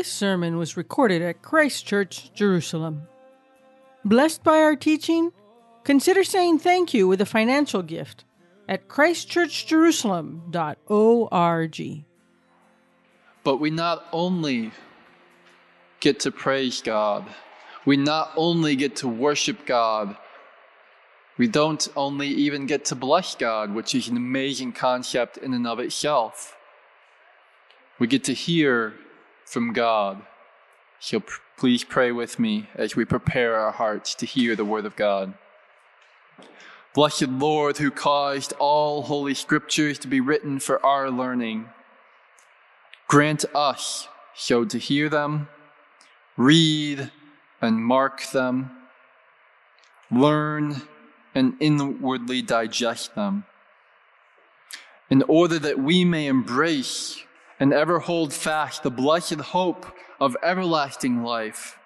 This sermon was recorded at Christchurch, Jerusalem. Blessed by our teaching? Consider saying thank you with a financial gift at christchurchjerusalem.org. But we not only get to praise God, we not only get to worship God, we don't only even get to bless God, which is an amazing concept in and of itself. We get to hear from God. So please pray with me as we prepare our hearts to hear the Word of God. Blessed Lord, who caused all Holy Scriptures to be written for our learning, grant us so to hear them, read and mark them, learn and inwardly digest them, in order that we may embrace and ever hold fast the blessed hope of everlasting life,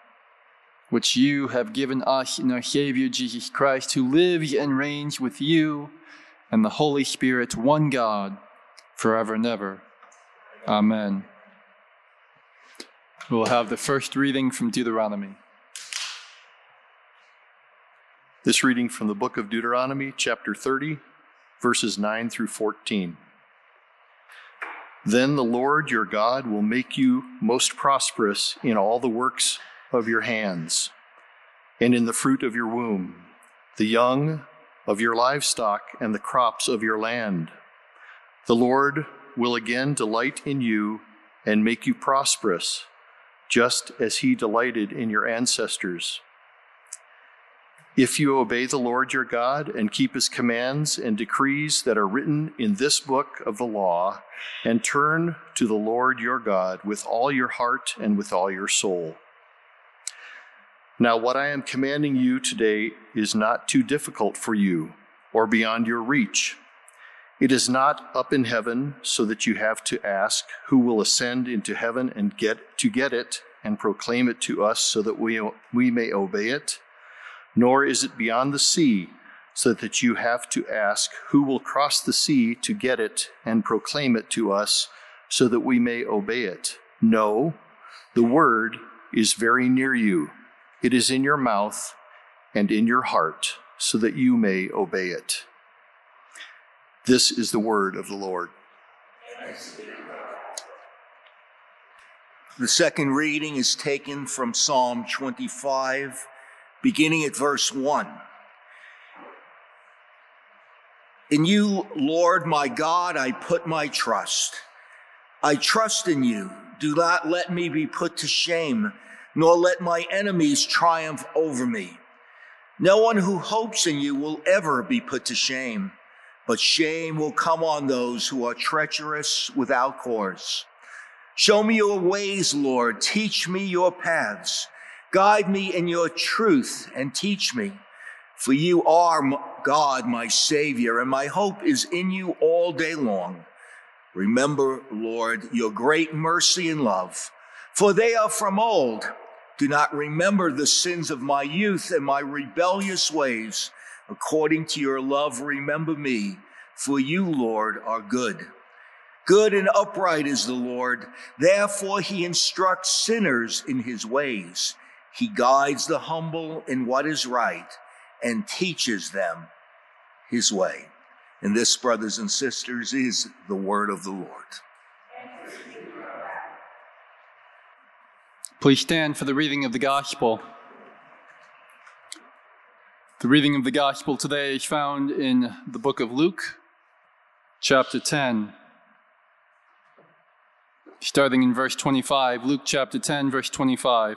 which you have given us in our Savior Jesus Christ, who lives and reigns with you and the Holy Spirit, one God, forever and ever. Amen. We'll have the first reading from Deuteronomy. This reading from the book of Deuteronomy, chapter 30, verses 9 through 14. Then the Lord your God will make you most prosperous in all the works of your hands, and in the fruit of your womb, the young of your livestock, and the crops of your land. The Lord will again delight in you and make you prosperous, just as he delighted in your ancestors. If you obey the Lord your God and keep his commands and decrees that are written in this book of the law, and turn to the Lord your God with all your heart and with all your soul. Now, what I am commanding you today is not too difficult for you or beyond your reach. It is not up in heaven, so that you have to ask who will ascend into heaven and get it and proclaim it to us, so that we may obey it. Nor is it beyond the sea, so that you have to ask who will cross the sea to get it and proclaim it to us, so that we may obey it. No, the word is very near you. It is in your mouth and in your heart, so that you may obey it. This is the word of the Lord. The second reading is taken from Psalm 25, beginning at verse 1. In you, Lord, my God, I put my trust. I trust in you. Do not let me be put to shame, nor let my enemies triumph over me. No one who hopes in you will ever be put to shame, but shame will come on those who are treacherous without cause. Show me your ways, Lord. Teach me your paths. Guide me in your truth and teach me. For you are God, my Savior, and my hope is in you all day long. Remember, Lord, your great mercy and love, for they are from old. Do not remember the sins of my youth and my rebellious ways. According to your love, remember me, for you, Lord, are good. Good and upright is the Lord. Therefore, he instructs sinners in his ways. He guides the humble in what is right and teaches them his way. And this, brothers and sisters, is the word of the Lord. Please stand for the reading of the Gospel. The reading of the Gospel today is found in the book of Luke, chapter 10. Starting in verse 25, Luke chapter 10, verse 25.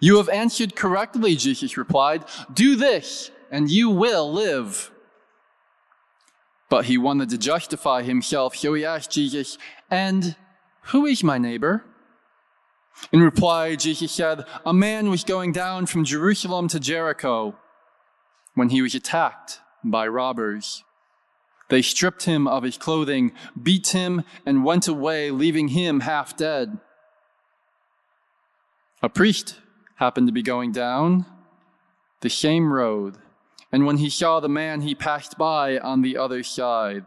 "You have answered correctly," Jesus replied. "Do this, and you will live." But he wanted to justify himself, so he asked Jesus, "And who is my neighbor? In reply, Jesus said, a man was going down from Jerusalem to Jericho when he was attacked by robbers. They stripped him of his clothing, beat him, and went away, leaving him half dead. A priest happened to be going down the same road, and when he saw the man, he passed by on the other side.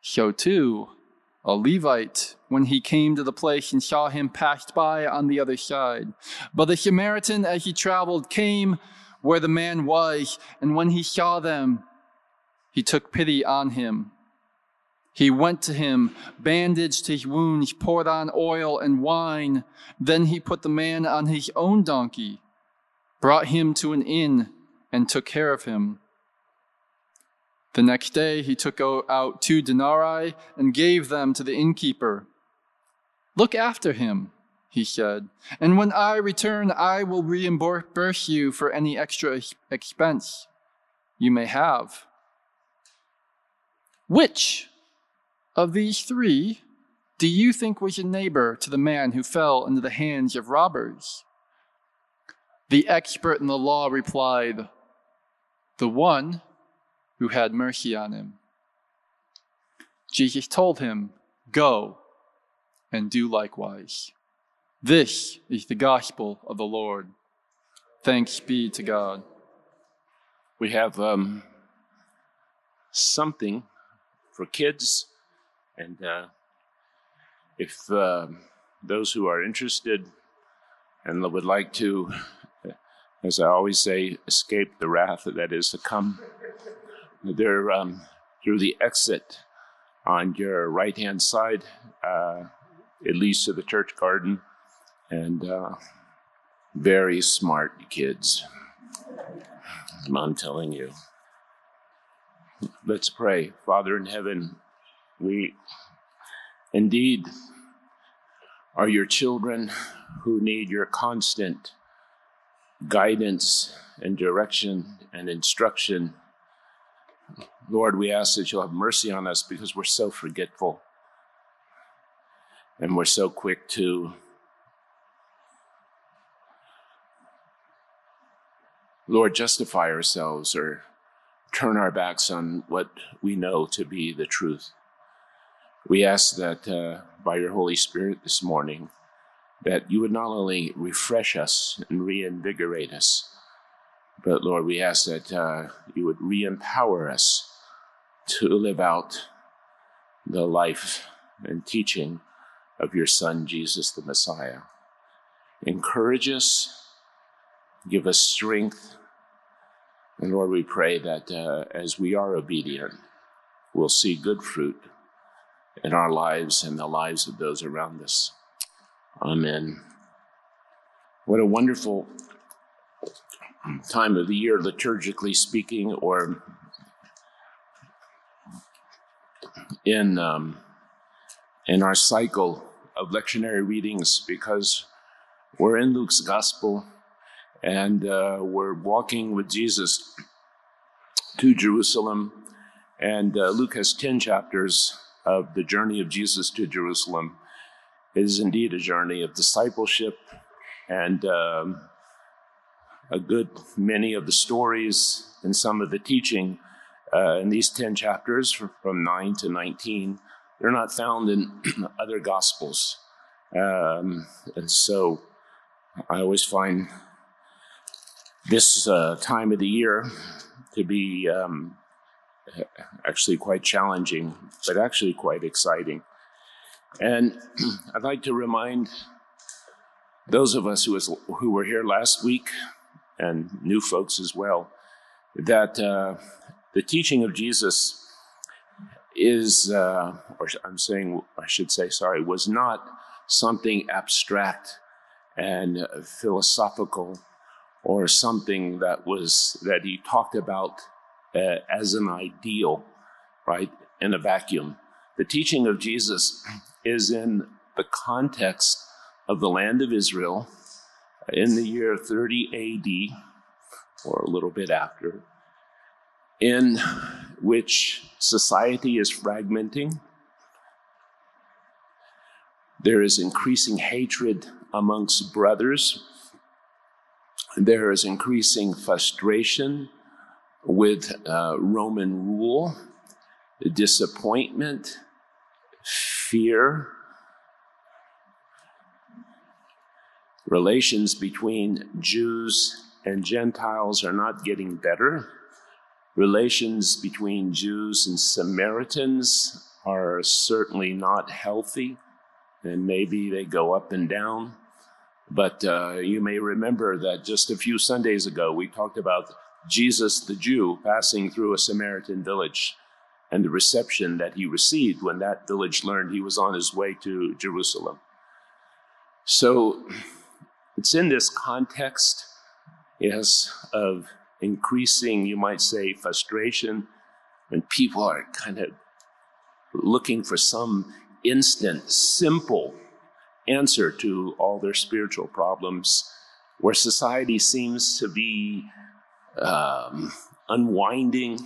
So too, a Levite, when he came to the place and saw him, passed by on the other side. But the Samaritan, as he traveled, came where the man was, and when he saw them, he took pity on him. He went to him, bandaged his wounds, poured on oil and wine. Then he put the man on his own donkey, brought him to an inn, and took care of him. The next day he took out 2 denarii and gave them to the innkeeper. Look after him, he said, and when I return, I will reimburse you for any extra expense you may have. Which of these 3 do you think was a neighbor to the man who fell into the hands of robbers? The expert in the law replied, the one who had mercy on him. Jesus told him, go and do likewise. This is the gospel of the Lord. Thanks be to God. We have something for kids, and if those who are interested and would like to, as I always say, escape the wrath that is to come, they're through the exit on your right-hand side. It leads to the church garden, and very smart kids, I'm telling you. Let's pray. Father in heaven, we indeed are your children who need your constant guidance and direction and instruction. Lord, we ask that you'll have mercy on us because we're so forgetful and we're so quick to, Lord, justify ourselves or turn our backs on what we know to be the truth. We ask that by your Holy Spirit this morning, that you would not only refresh us and reinvigorate us, but Lord, we ask that you would re-empower us to live out the life and teaching of your Son, Jesus the Messiah. Encourage us, give us strength, and Lord, we pray that as we are obedient, we'll see good fruit in our lives and the lives of those around us. Amen. What a wonderful time of the year, liturgically speaking, or in our cycle of lectionary readings, because we're in Luke's Gospel. And we're walking with Jesus to Jerusalem. And Luke has 10 chapters of the journey of Jesus to Jerusalem. It is indeed a journey of discipleship. And a good many of the stories and some of the teaching in these 10 chapters from 9 to 19, they're not found in other Gospels. And so I always find this time of the year to be actually quite challenging, but actually quite exciting. And I'd like to remind those of us who were here last week, and new folks as well, that the teaching of Jesus is, was not something abstract and philosophical, or something that he talked about as an ideal, right, in a vacuum. The teaching of Jesus is in the context of the land of Israel in the year 30 AD, or a little bit after, in which society is fragmenting, There is increasing hatred amongst brothers. There is increasing frustration with Roman rule, disappointment, fear. Relations between Jews and Gentiles are not getting better. Relations between Jews and Samaritans are certainly not healthy, and maybe they go up and down. But you may remember that just a few Sundays ago, we talked about Jesus the Jew passing through a Samaritan village and the reception that he received when that village learned he was on his way to Jerusalem. So it's in this context, yes, of increasing, you might say, frustration, and people are kind of looking for some instant, simple answer to all their spiritual problems, where society seems to be unwinding,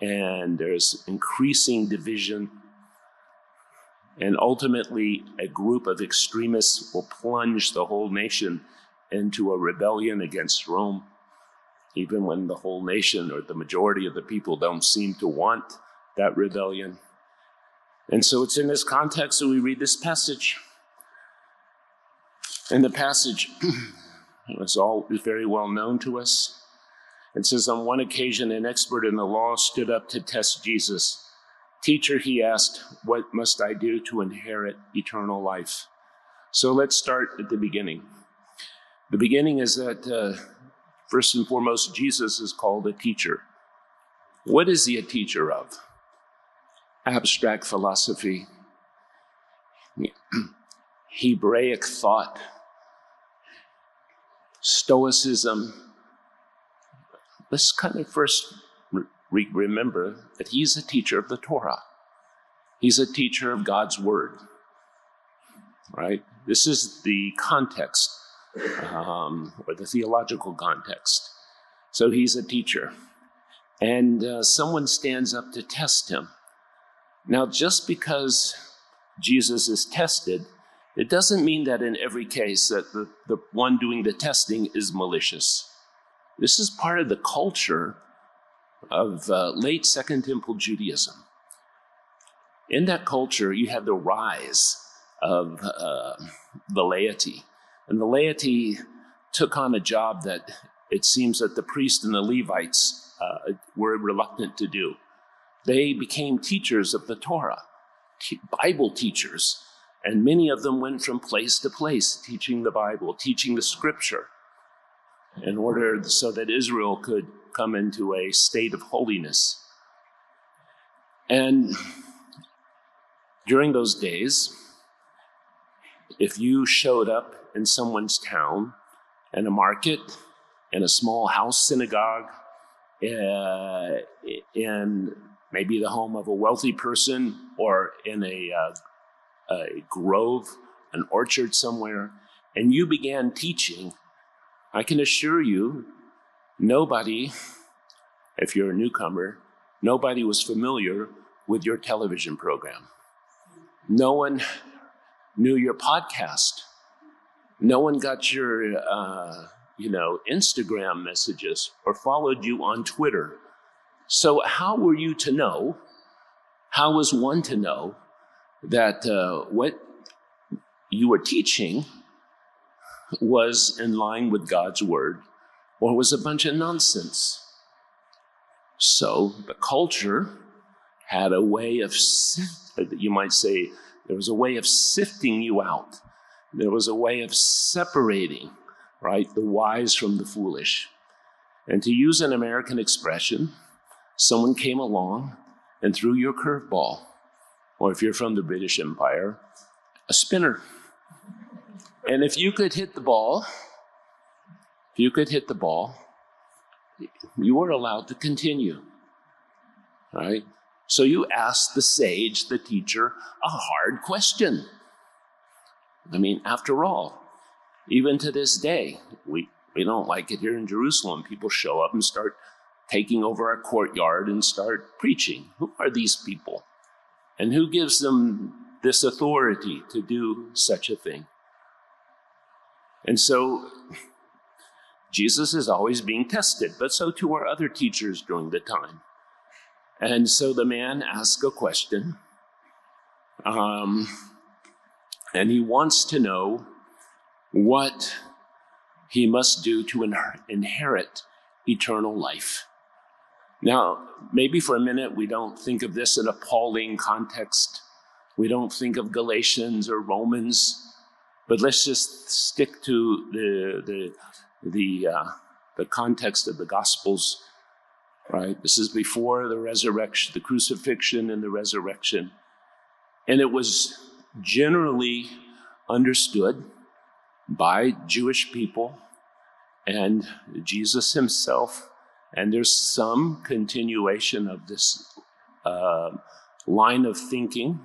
and there's increasing division, and ultimately a group of extremists will plunge the whole nation into a rebellion against Rome, even when the whole nation or the majority of the people don't seem to want that rebellion. And so it's in this context that we read this passage. And the passage is very well known to us. It says, on one occasion, an expert in the law stood up to test Jesus. Teacher, he asked, what must I do to inherit eternal life? So let's start at the beginning. The beginning is that, first and foremost, Jesus is called a teacher. What is he a teacher of? Abstract philosophy, Hebraic thought, Stoicism. Let's kind of first remember that he's a teacher of the Torah. He's a teacher of God's word, right? This is the context, or the theological context. So he's a teacher. And someone stands up to test him. Now, just because Jesus is tested, it doesn't mean that in every case that the one doing the testing is malicious. This is part of the culture of late Second Temple Judaism. In that culture, you have the rise of the laity. And the laity took on a job that it seems that the priests and the Levites were reluctant to do. They became teachers of the Torah, Bible teachers, and many of them went from place to place teaching the Bible, teaching the scripture, in order so that Israel could come into a state of holiness. And during those days, if you showed up in someone's town, in a market, in a small house synagogue, in maybe the home of a wealthy person, or in a grove, an orchard somewhere, and you began teaching, I can assure you, nobody, if you're a newcomer, nobody was familiar with your television program. No one knew your podcast. No one got your, Instagram messages or followed you on Twitter. So how were you to know, how was one to know that what you were teaching was in line with God's word or was a bunch of nonsense? So the culture had a way of, you might say, there was a way of sifting you out. There was a way of separating, right, the wise from the foolish. And to use an American expression, someone came along and threw you a curveball, or if you're from the British Empire, a spinner. And if you could hit the ball, you were allowed to continue, right? So you asked the sage, the teacher, a hard question. I mean, after all, even to this day, we don't like it here in Jerusalem. People show up and start taking over our courtyard and start preaching. Who are these people? And who gives them this authority to do such a thing. And so Jesus is always being tested, but so too are other teachers during the time. And so the man asks a question, and he wants to know what he must do to inherit eternal life. Now, maybe for a minute we don't think of this in a Pauline context. We don't think of Galatians or Romans, but let's just stick to the context of the Gospels, right? This is before the resurrection, the crucifixion and the resurrection. And it was generally understood by Jewish people and Jesus himself. And there's some continuation of this line of thinking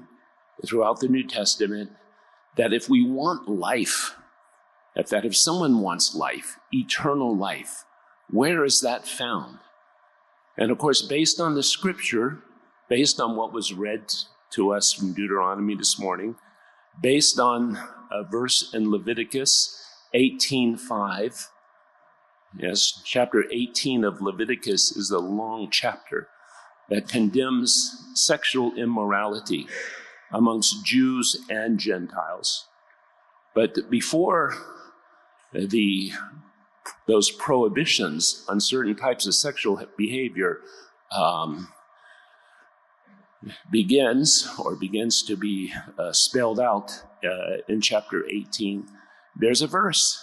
throughout the New Testament, that if we want life, if someone wants life, eternal life, where is that found? And of course, based on the scripture, based on what was read to us from Deuteronomy this morning, based on a verse in Leviticus 18:5, yes, chapter 18 of Leviticus is a long chapter that condemns sexual immorality amongst Jews and Gentiles. But before those prohibitions on certain types of sexual behavior begins to be spelled out in chapter 18, there's a verse.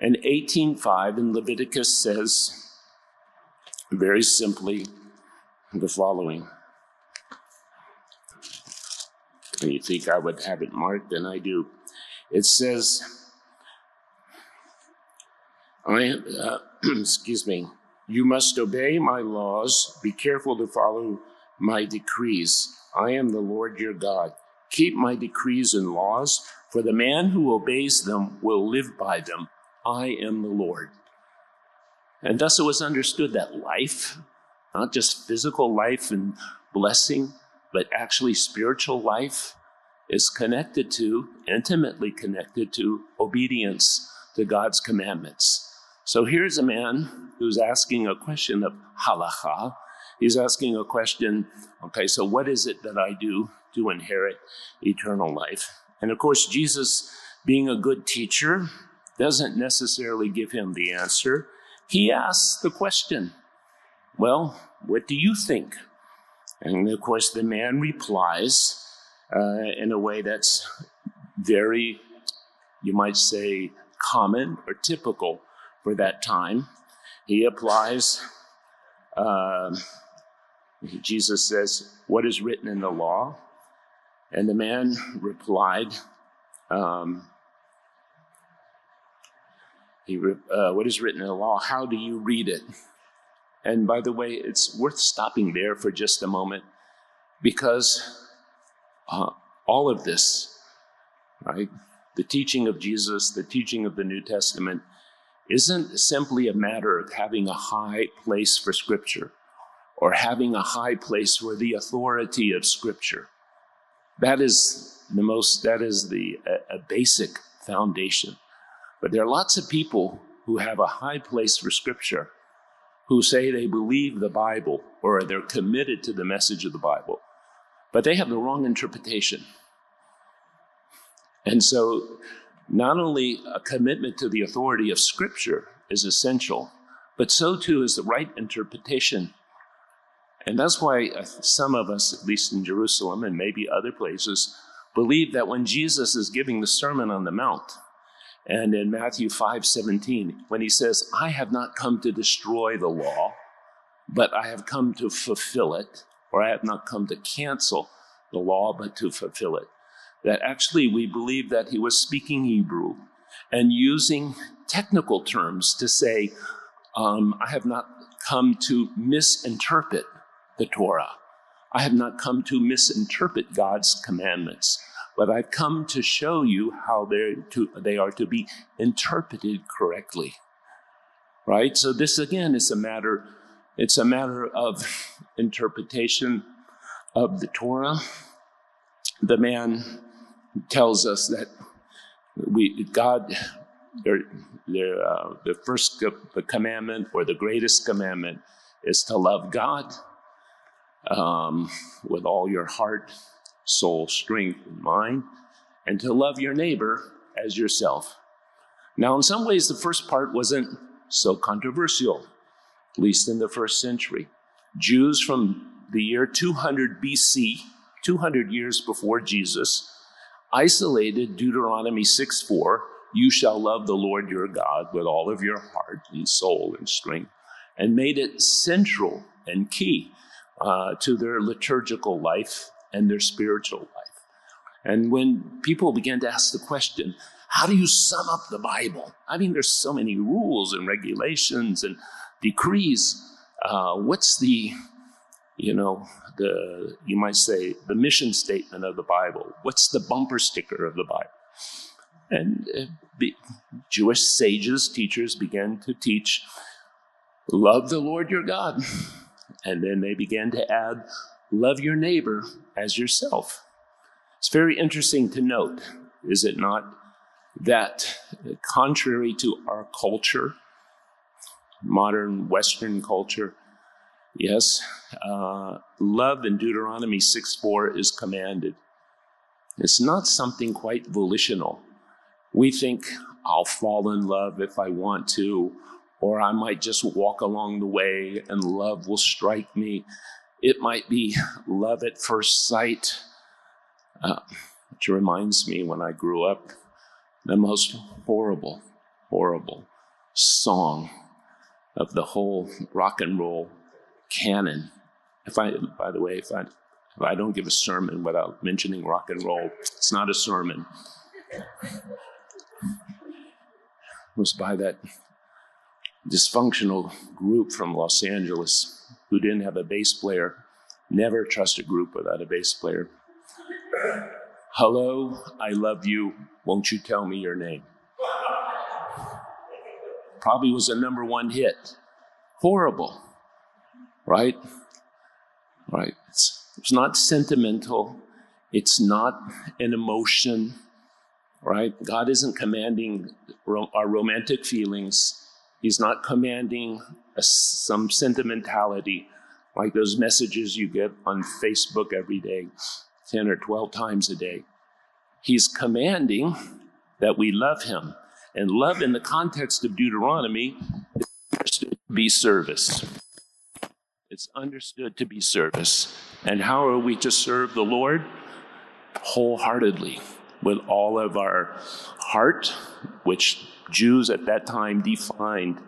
And 18:5 in Leviticus says, very simply, the following. And you think I would have it marked, and I do. It says, you must obey my laws, be careful to follow my decrees. I am the Lord your God. Keep my decrees and laws, for the man who obeys them will live by them. I am the Lord. And thus it was understood that life, not just physical life and blessing, but actually spiritual life is connected to, intimately connected to, obedience to God's commandments. So here's a man who's asking a question of halakha. He's asking a question, okay, so what is it that I do to inherit eternal life? And of course, Jesus, being a good teacher, doesn't necessarily give him the answer. He asks the question, well, what do you think? And of course, the man replies in a way that's very, you might say, common or typical for that time. He applies, Jesus says, what is written in the law? And the man replied, what is written in the law? How do you read it? And by the way, it's worth stopping there for just a moment, because all of this, right, the teaching of Jesus, the teaching of the New Testament, isn't simply a matter of having a high place for Scripture or having a high place for the authority of Scripture. That is a basic foundation. But there are lots of people who have a high place for Scripture who say they believe the Bible or they're committed to the message of the Bible, but they have the wrong interpretation. And so not only a commitment to the authority of Scripture is essential, but so too is the right interpretation. And that's why some of us, at least in Jerusalem and maybe other places, believe that when Jesus is giving the Sermon on the Mount, and in Matthew 5:17, when he says, I have not come to destroy the law, but I have come to fulfill it, or I have not come to cancel the law, but to fulfill it. That actually we believe that he was speaking Hebrew and using technical terms to say, I have not come to misinterpret the Torah. I have not come to misinterpret God's commandments, but I've come to show you how they are to be interpreted correctly, right? So this, again, is a matter of interpretation of the Torah, the man tells us that the commandment, or the greatest commandment, is to love God with all your heart, soul, strength, and mind, and to love your neighbor as yourself. Now, in some ways, the first part wasn't so controversial, at least in the first century. Jews from the year 200 BC, 200 years before Jesus, isolated Deuteronomy 6:4, "You shall love the Lord your God with all of your heart and soul and strength," and made it central and key to their liturgical life and their spiritual life. And when people began to ask the question, how do you sum up the Bible? I mean, there's so many rules and regulations and decrees. What's the, you might say, the mission statement of the Bible? What's the bumper sticker of the Bible? And Jewish sages, teachers began to teach, love the Lord your God. And then they began to add, love your neighbor as yourself. It's very interesting to note, is it not, that contrary to our culture, modern Western culture, yes, love in Deuteronomy 6:4 is commanded. It's not something quite volitional. We think, I'll fall in love if I want to, or I might just walk along the way and love will strike me. It might be love at first sight, which reminds me when I grew up, the most horrible, horrible song of the whole rock and roll canon. By the way, if I don't give a sermon without mentioning rock and roll, it's not a sermon. It was by that dysfunctional group from Los Angeles who didn't have a bass player. Never trust a group without a bass player. Hello, I love you, won't you tell me your name? Probably was a #1 hit. Horrible, right? Right. It's not sentimental. It's not an emotion, right? God isn't commanding our romantic feelings. He's not commanding some sentimentality like those messages you get on Facebook every day, 10 or 12 times a day. He's commanding that we love him. And love in the context of Deuteronomy is understood to be service. It's understood to be service. And how are we to serve the Lord? Wholeheartedly, with all of our heart, which Jews at that time defined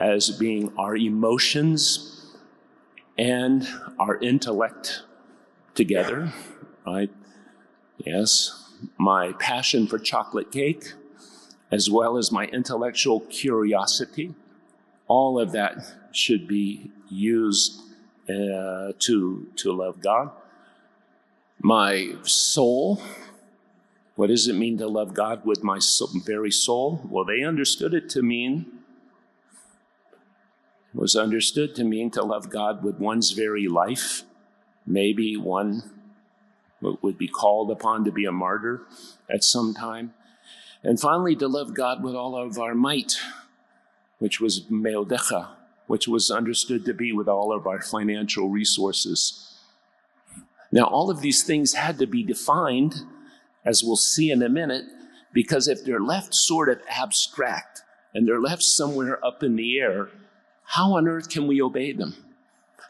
as being our emotions and our intellect together, right? Yes, my passion for chocolate cake, as well as my intellectual curiosity, all of that should be used to love God. My soul, what does it mean to love God with my very soul? Well, they understood it to mean, it was understood to mean to love God with one's very life. Maybe one would be called upon to be a martyr at some time. And finally, to love God with all of our might, which was meodecha, which was understood to be with all of our financial resources. Now, all of these things had to be defined, as we'll see in a minute, because if they're left sort of abstract and they're left somewhere up in the air, how on earth can we obey them?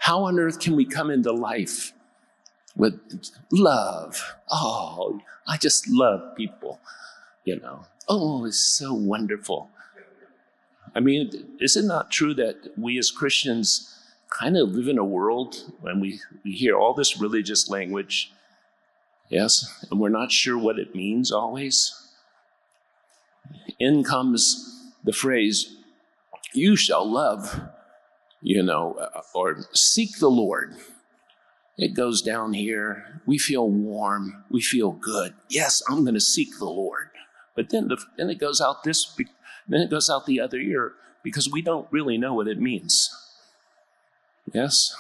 How on earth can we come into life with love? Oh, I just love people. You know, oh, it's so wonderful. I mean, is it not true that we as Christians kind of live in a world when we hear all this religious language, yes, and we're not sure what it means always? In comes the phrase, you shall love, or seek the Lord. It goes down here, we feel warm, we feel good. Yes, I'm going to seek the Lord. But then it goes out the other ear, because we don't really know what it means. Yes?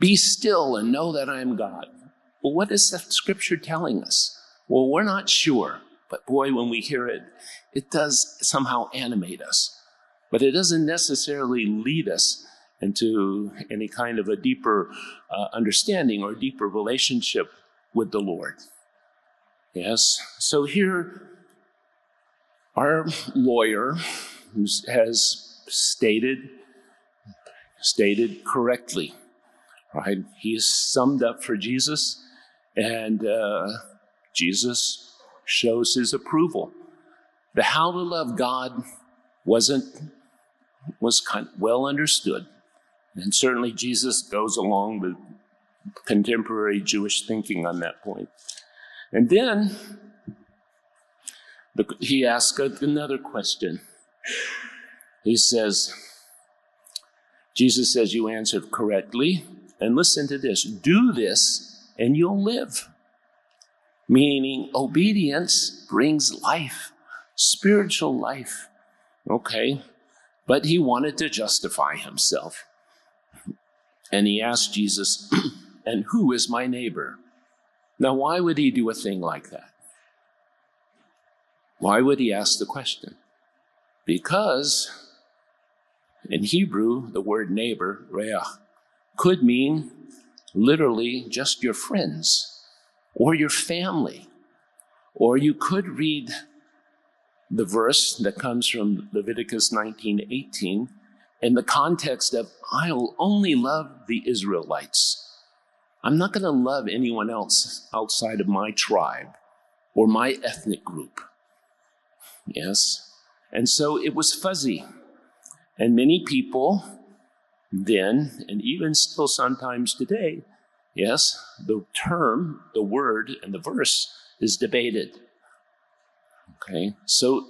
Be still and know that I am God. well, what is the scripture telling us? Well, we're not sure, but boy, when we hear it, it does somehow animate us. But it doesn't necessarily lead us into any kind of a deeper understanding or deeper relationship with the Lord. Yes, so here our lawyer has stated correctly, right? He's summed up for Jesus, and Jesus shows his approval. The how to love God was kind of well understood. And certainly Jesus goes along with contemporary Jewish thinking on that point. And then he asks another question. He says, Jesus says, you answered correctly. And listen to this, do this and you'll live. Meaning obedience brings life, spiritual life. Okay, but he wanted to justify himself. And he asked Jesus, and who is my neighbor? Now, why would he do a thing like that? Why would he ask the question? Because in Hebrew, the word neighbor, reach, could mean literally just your friends or your family. Or you could read the verse that comes from Leviticus 19:18 in the context of, I'll only love the Israelites. I'm not going to love anyone else outside of my tribe or my ethnic group. Yes. And so it was fuzzy. And many people then, and even still sometimes today, yes, the term, the word, and the verse is debated. Okay. So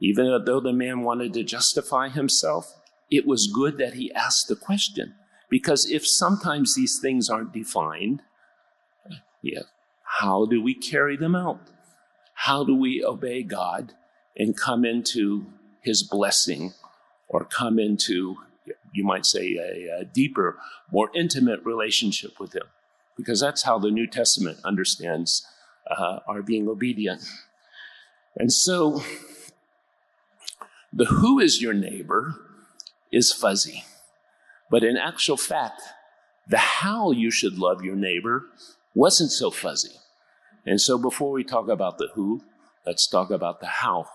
even though the man wanted to justify himself, it was good that he asked the question. Because if sometimes these things aren't defined, yeah, how do we carry them out? How do we obey God and come into his blessing, or come into, you might say, a deeper, more intimate relationship with him? Because that's how the New Testament understands our being obedient. And so the who is your neighbor is fuzzy. But in actual fact, the how you should love your neighbor wasn't so fuzzy. And so before we talk about the who, let's talk about the how.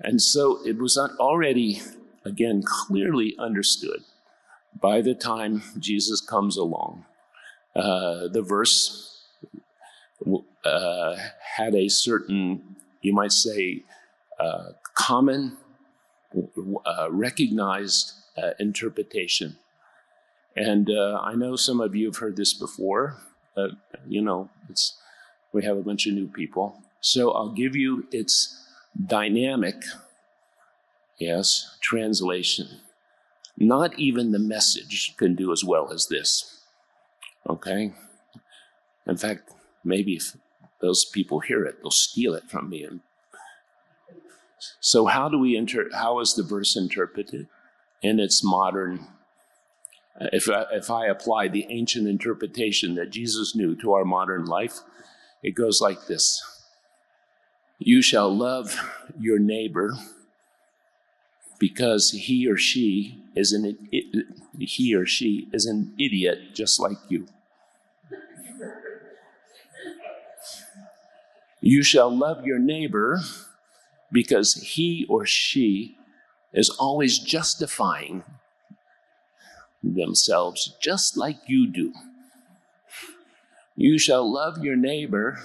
And so it was already, again, clearly understood by the time Jesus comes along. The verse had a certain, you might say, common, recognized interpretation. And I know some of you have heard this before, but we have a bunch of new people. So I'll give you its dynamic, yes, translation. Not even the Message can do as well as this. Okay? In fact, maybe if those people hear it, they'll steal it from me. So how is the verse interpreted? In its modern, if I apply the ancient interpretation that Jesus knew to our modern life, it goes like this. You shall love your neighbor because he or she is an idiot just like you. You shall love your neighbor because he or she is always justifying themselves just like you do. You shall love your neighbor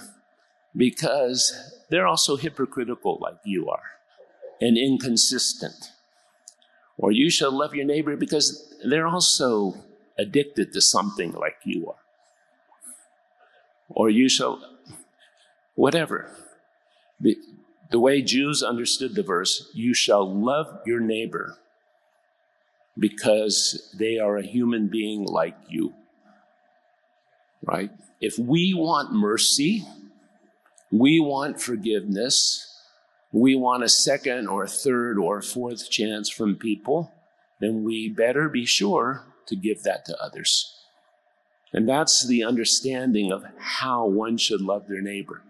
because they're also hypocritical like you are and inconsistent. Or you shall love your neighbor because they're also addicted to something like you are. Or you shall, whatever. The way Jews understood the verse, you shall love your neighbor because they are a human being like you, right? If we want mercy, we want forgiveness, we want a second or a third or a fourth chance from people, then we better be sure to give that to others. And that's the understanding of how one should love their neighbor.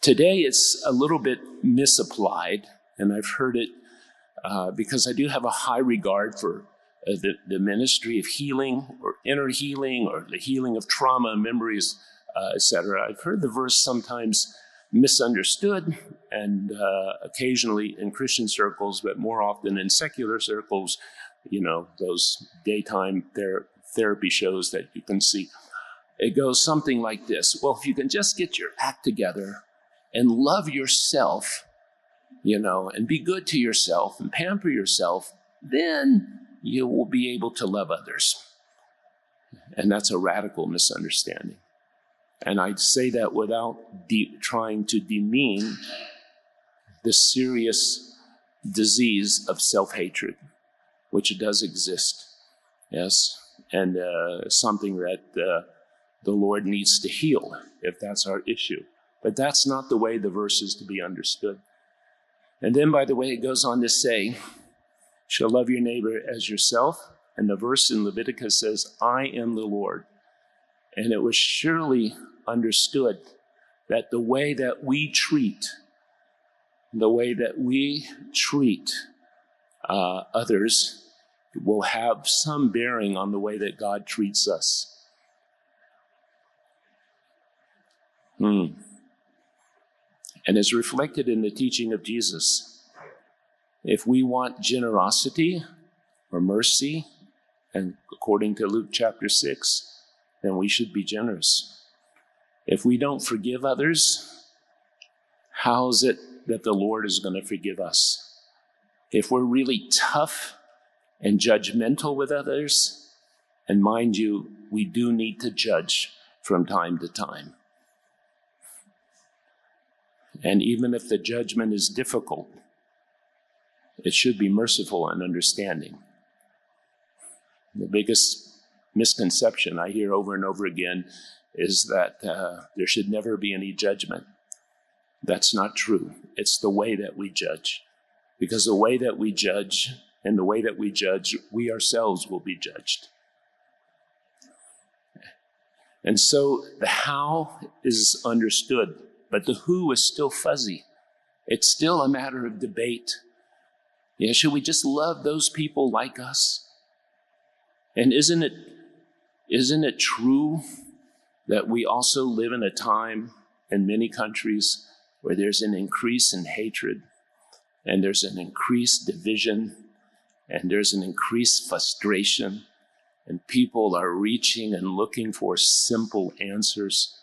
Today, it's a little bit misapplied, and I've heard it because I do have a high regard for the ministry of healing or inner healing or the healing of trauma, memories, etc. I've heard the verse sometimes misunderstood and occasionally in Christian circles, but more often in secular circles, you know, those daytime therapy shows that you can see. It goes something like this. Well, if you can just get your act together and love yourself, you know, and be good to yourself and pamper yourself, then you will be able to love others. And that's a radical misunderstanding. And I say that without trying to demean the serious disease of self-hatred, which does exist, yes, and something that the Lord needs to heal if that's our issue. But that's not the way the verse is to be understood. And then, by the way, it goes on to say, shall love your neighbor as yourself. And the verse in Leviticus says, I am the Lord. And it was surely understood that the way that we treat others will have some bearing on the way that God treats us. And it's reflected in the teaching of Jesus. If we want generosity or mercy, and according to Luke chapter 6, then we should be generous. If we don't forgive others, how is it that the Lord is going to forgive us? If we're really tough and judgmental with others, and mind you, we do need to judge from time to time. And even if the judgment is difficult, it should be merciful and understanding. The biggest misconception I hear over and over again is that there should never be any judgment. That's not true. It's the way that we judge. Because the way that we judge, we ourselves will be judged. And so the how is understood, but the who is still fuzzy. It's still a matter of debate. Yeah, should we just love those people like us? And isn't it true that we also live in a time in many countries where there's an increase in hatred, and there's an increased division, and there's an increased frustration, and people are reaching and looking for simple answers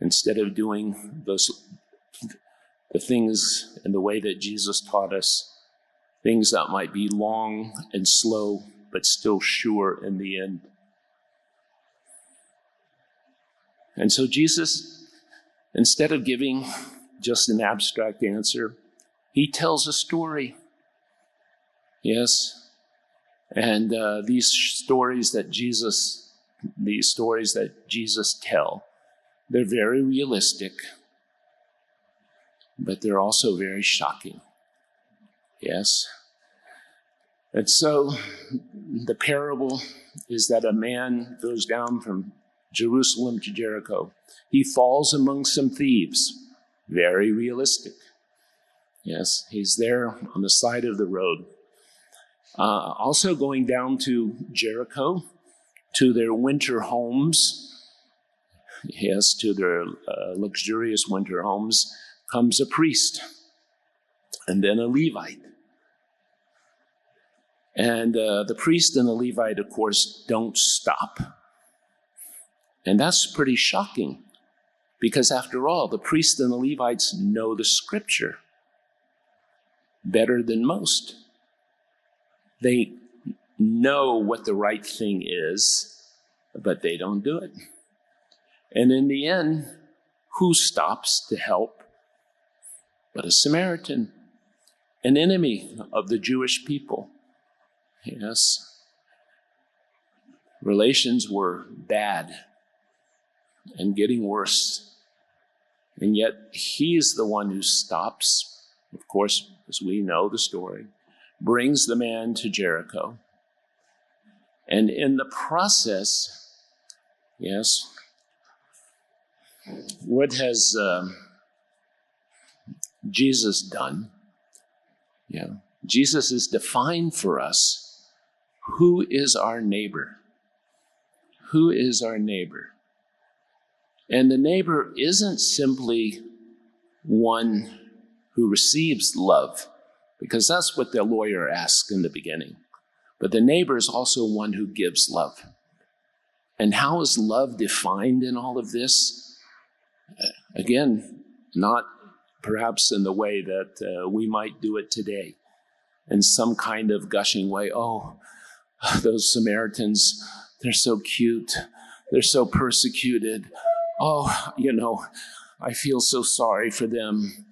instead of doing the things in the way that Jesus taught us, things that might be long and slow, but still sure in the end. And so Jesus, instead of giving just an abstract answer, he tells a story. Yes, and these stories that Jesus tells, they're very realistic, but they're also very shocking. Yes. And so the parable is that a man goes down from Jerusalem to Jericho. He falls among some thieves. Very realistic. Yes, he's there on the side of the road. Also going down to Jericho, to their winter homes. Yes, to their luxurious winter homes comes a priest and then a Levite. And the priest and the Levite, of course, don't stop. And that's pretty shocking, because after all, the priests and the Levites know the scripture better than most. They know what the right thing is, but they don't do it. And in the end, who stops to help but a Samaritan, an enemy of the Jewish people? Yes. Relations were bad and getting worse. And yet he's the one who stops, of course, as we know the story, brings the man to Jericho. And in the process, Yes. What has Jesus done? Yeah. Jesus has defined for us who is our neighbor. Who is our neighbor? And the neighbor isn't simply one who receives love, because that's what the lawyer asks in the beginning. But the neighbor is also one who gives love. And how is love defined in all of this? Again, not perhaps in the way that we might do it today, in some kind of gushing way. Oh, those Samaritans, they're so cute. They're so persecuted. Oh, I feel so sorry for them.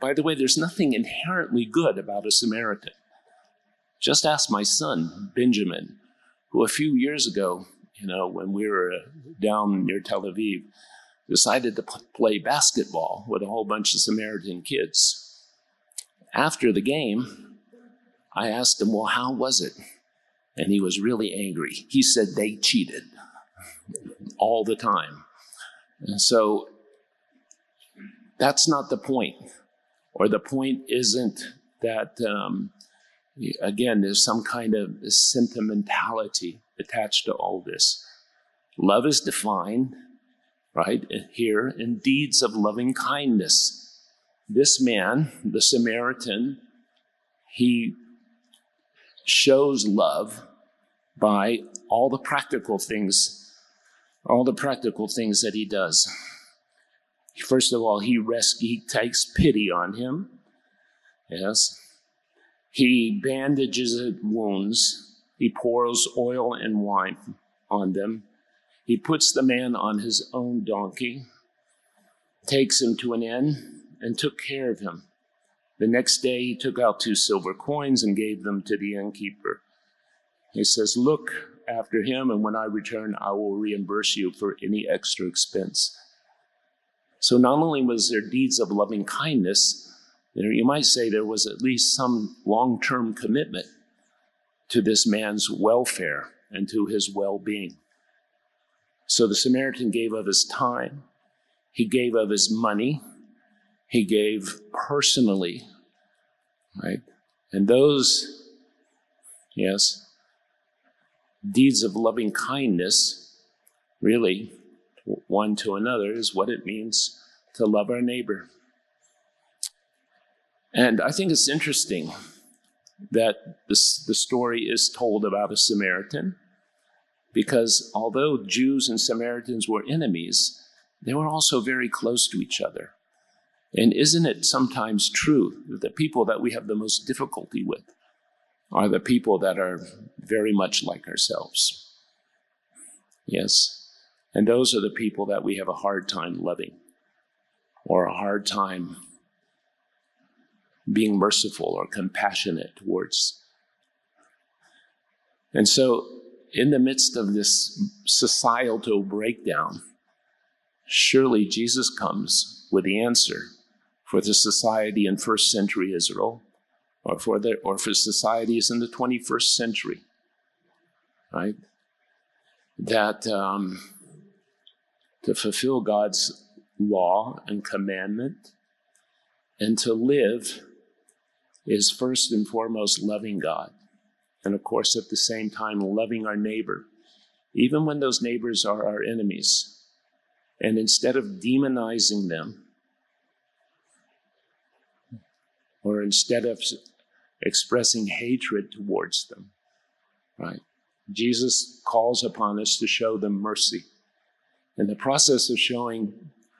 By the way, there's nothing inherently good about a Samaritan. Just ask my son, Benjamin, who a few years ago, when we were down near Tel Aviv, decided to play basketball with a whole bunch of Samaritan kids. After the game, I asked him, well, how was it? And he was really angry. He said they cheated all the time. And so that's not the point. Or the point isn't that, again, there's some kind of sentimentality attached to all this. Love is defined, right, here in deeds of loving kindness. This man, the Samaritan, he shows love by all the practical things that he does. First of all, he takes pity on him. Yes. He bandages his wounds. He pours oil and wine on them. He puts the man on his own donkey, takes him to an inn, and took care of him. The next day he took out 2 silver coins and gave them to the innkeeper. He says, look after him, and when I return, I will reimburse you for any extra expense. So not only was there deeds of loving kindness, you might say there was at least some long-term commitment to this man's welfare and to his well-being. So the Samaritan gave of his time, he gave of his money, he gave personally, right? And those, yes, deeds of loving kindness, really, one to another, is what it means to love our neighbor. And I think it's interesting that the story is told about a Samaritan, because although Jews and Samaritans were enemies, they were also very close to each other. And isn't it sometimes true that the people that we have the most difficulty with are the people that are very much like ourselves? Yes. And those are the people that we have a hard time loving, or a hard time being merciful or compassionate towards. And so in the midst of this societal breakdown, surely Jesus comes with the answer for the society in first century Israel, or for societies in the 21st century, right? That to fulfill God's law and commandment and to live is first and foremost loving God. And of course, at the same time, loving our neighbor, even when those neighbors are our enemies. And instead of demonizing them, or instead of expressing hatred towards them, right? Jesus calls upon us to show them mercy. In the process of showing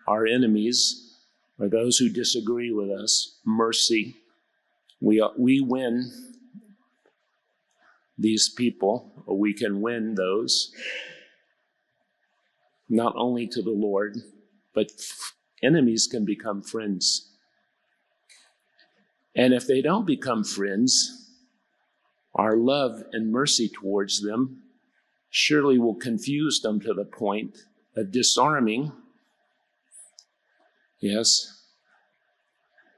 our enemies, or those who disagree with us, mercy, we win these people, or we can win those, not only to the Lord, but enemies can become friends. And if they don't become friends, our love and mercy towards them surely will confuse them to the point of disarming, yes,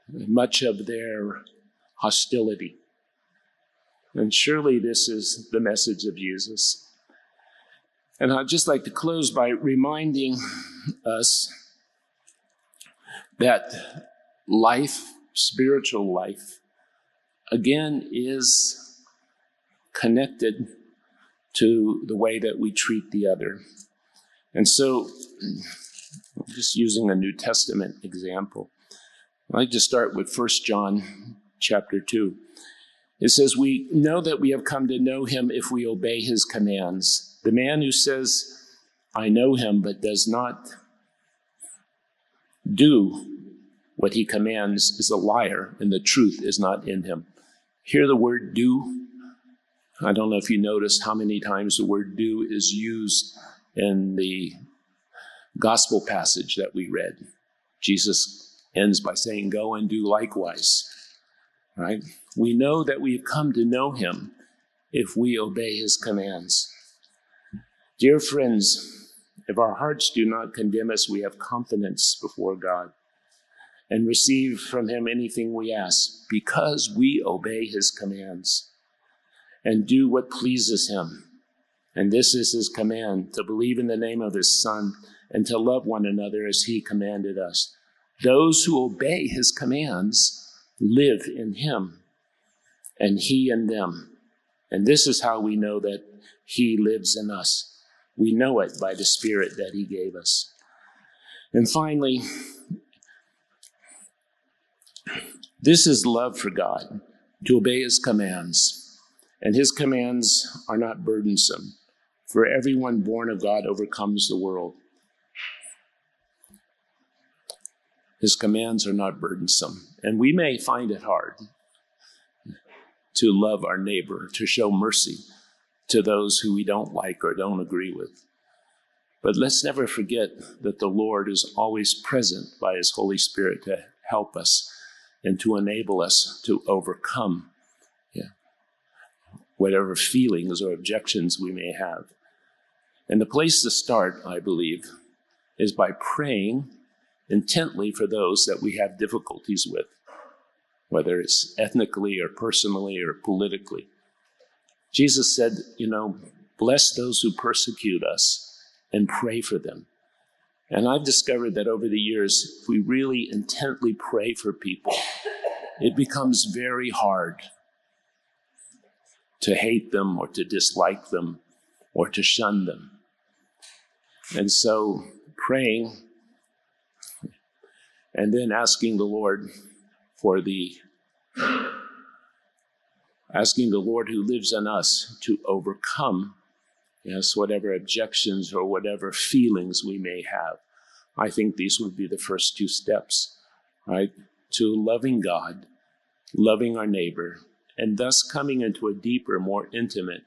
much of their hostility. And surely this is the message of Jesus. And I'd just like to close by reminding us that life, spiritual life, again, is connected to the way that we treat the other. And so, just using a New Testament example, I'd like to start with First John chapter 2. It says, "We know that we have come to know him if we obey his commands. The man who says, 'I know him,' but does not do what he commands is a liar, and the truth is not in him." Hear the word "do." I don't know if you noticed how many times the word "do" is used in the gospel passage that we read. Jesus ends by saying, "Go and do likewise." Right? We know that we've come to know him if we obey his commands. Dear friends, if our hearts do not condemn us, we have confidence before God and receive from him anything we ask, because we obey his commands and do what pleases him. And this is his command, to believe in the name of his Son and to love one another as he commanded us. Those who obey his commands live in him, and he in them. And this is how we know that he lives in us. We know it by the Spirit that he gave us. And finally, this is love for God, to obey his commands. And his commands are not burdensome, for everyone born of God overcomes the world. His commands are not burdensome. And we may find it hard to love our neighbor, to show mercy to those who we don't like or don't agree with. But let's never forget that the Lord is always present by his Holy Spirit to help us and to enable us to overcome whatever feelings or objections we may have. And the place to start, I believe, is by praying intently for those that we have difficulties with, whether it's ethnically or personally or politically. Jesus said, bless those who persecute us and pray for them. And I've discovered that over the years, if we really intently pray for people, it becomes very hard to hate them or to dislike them or to shun them. And so praying, and then asking the Lord who lives in us to overcome, whatever objections or whatever feelings we may have. I think these would be the first two steps, right? To loving God, loving our neighbor, and thus coming into a deeper, more intimate,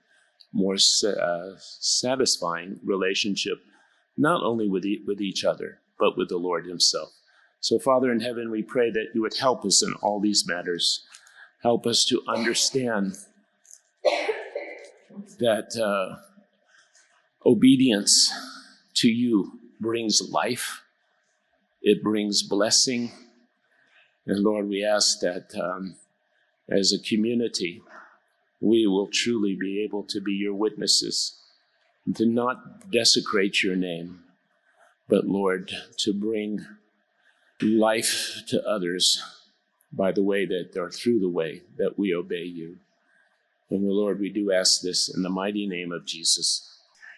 more satisfying relationship, not only with each other, but with the Lord himself. So, Father in heaven, we pray that you would help us in all these matters. Help us to understand that obedience to you brings life. It brings blessing. And Lord, we ask that as a community, we will truly be able to be your witnesses and to not desecrate your name, but Lord, to bring life to others by the way that, or through the way that we obey you. And the Lord, we do ask this in the mighty name of Jesus.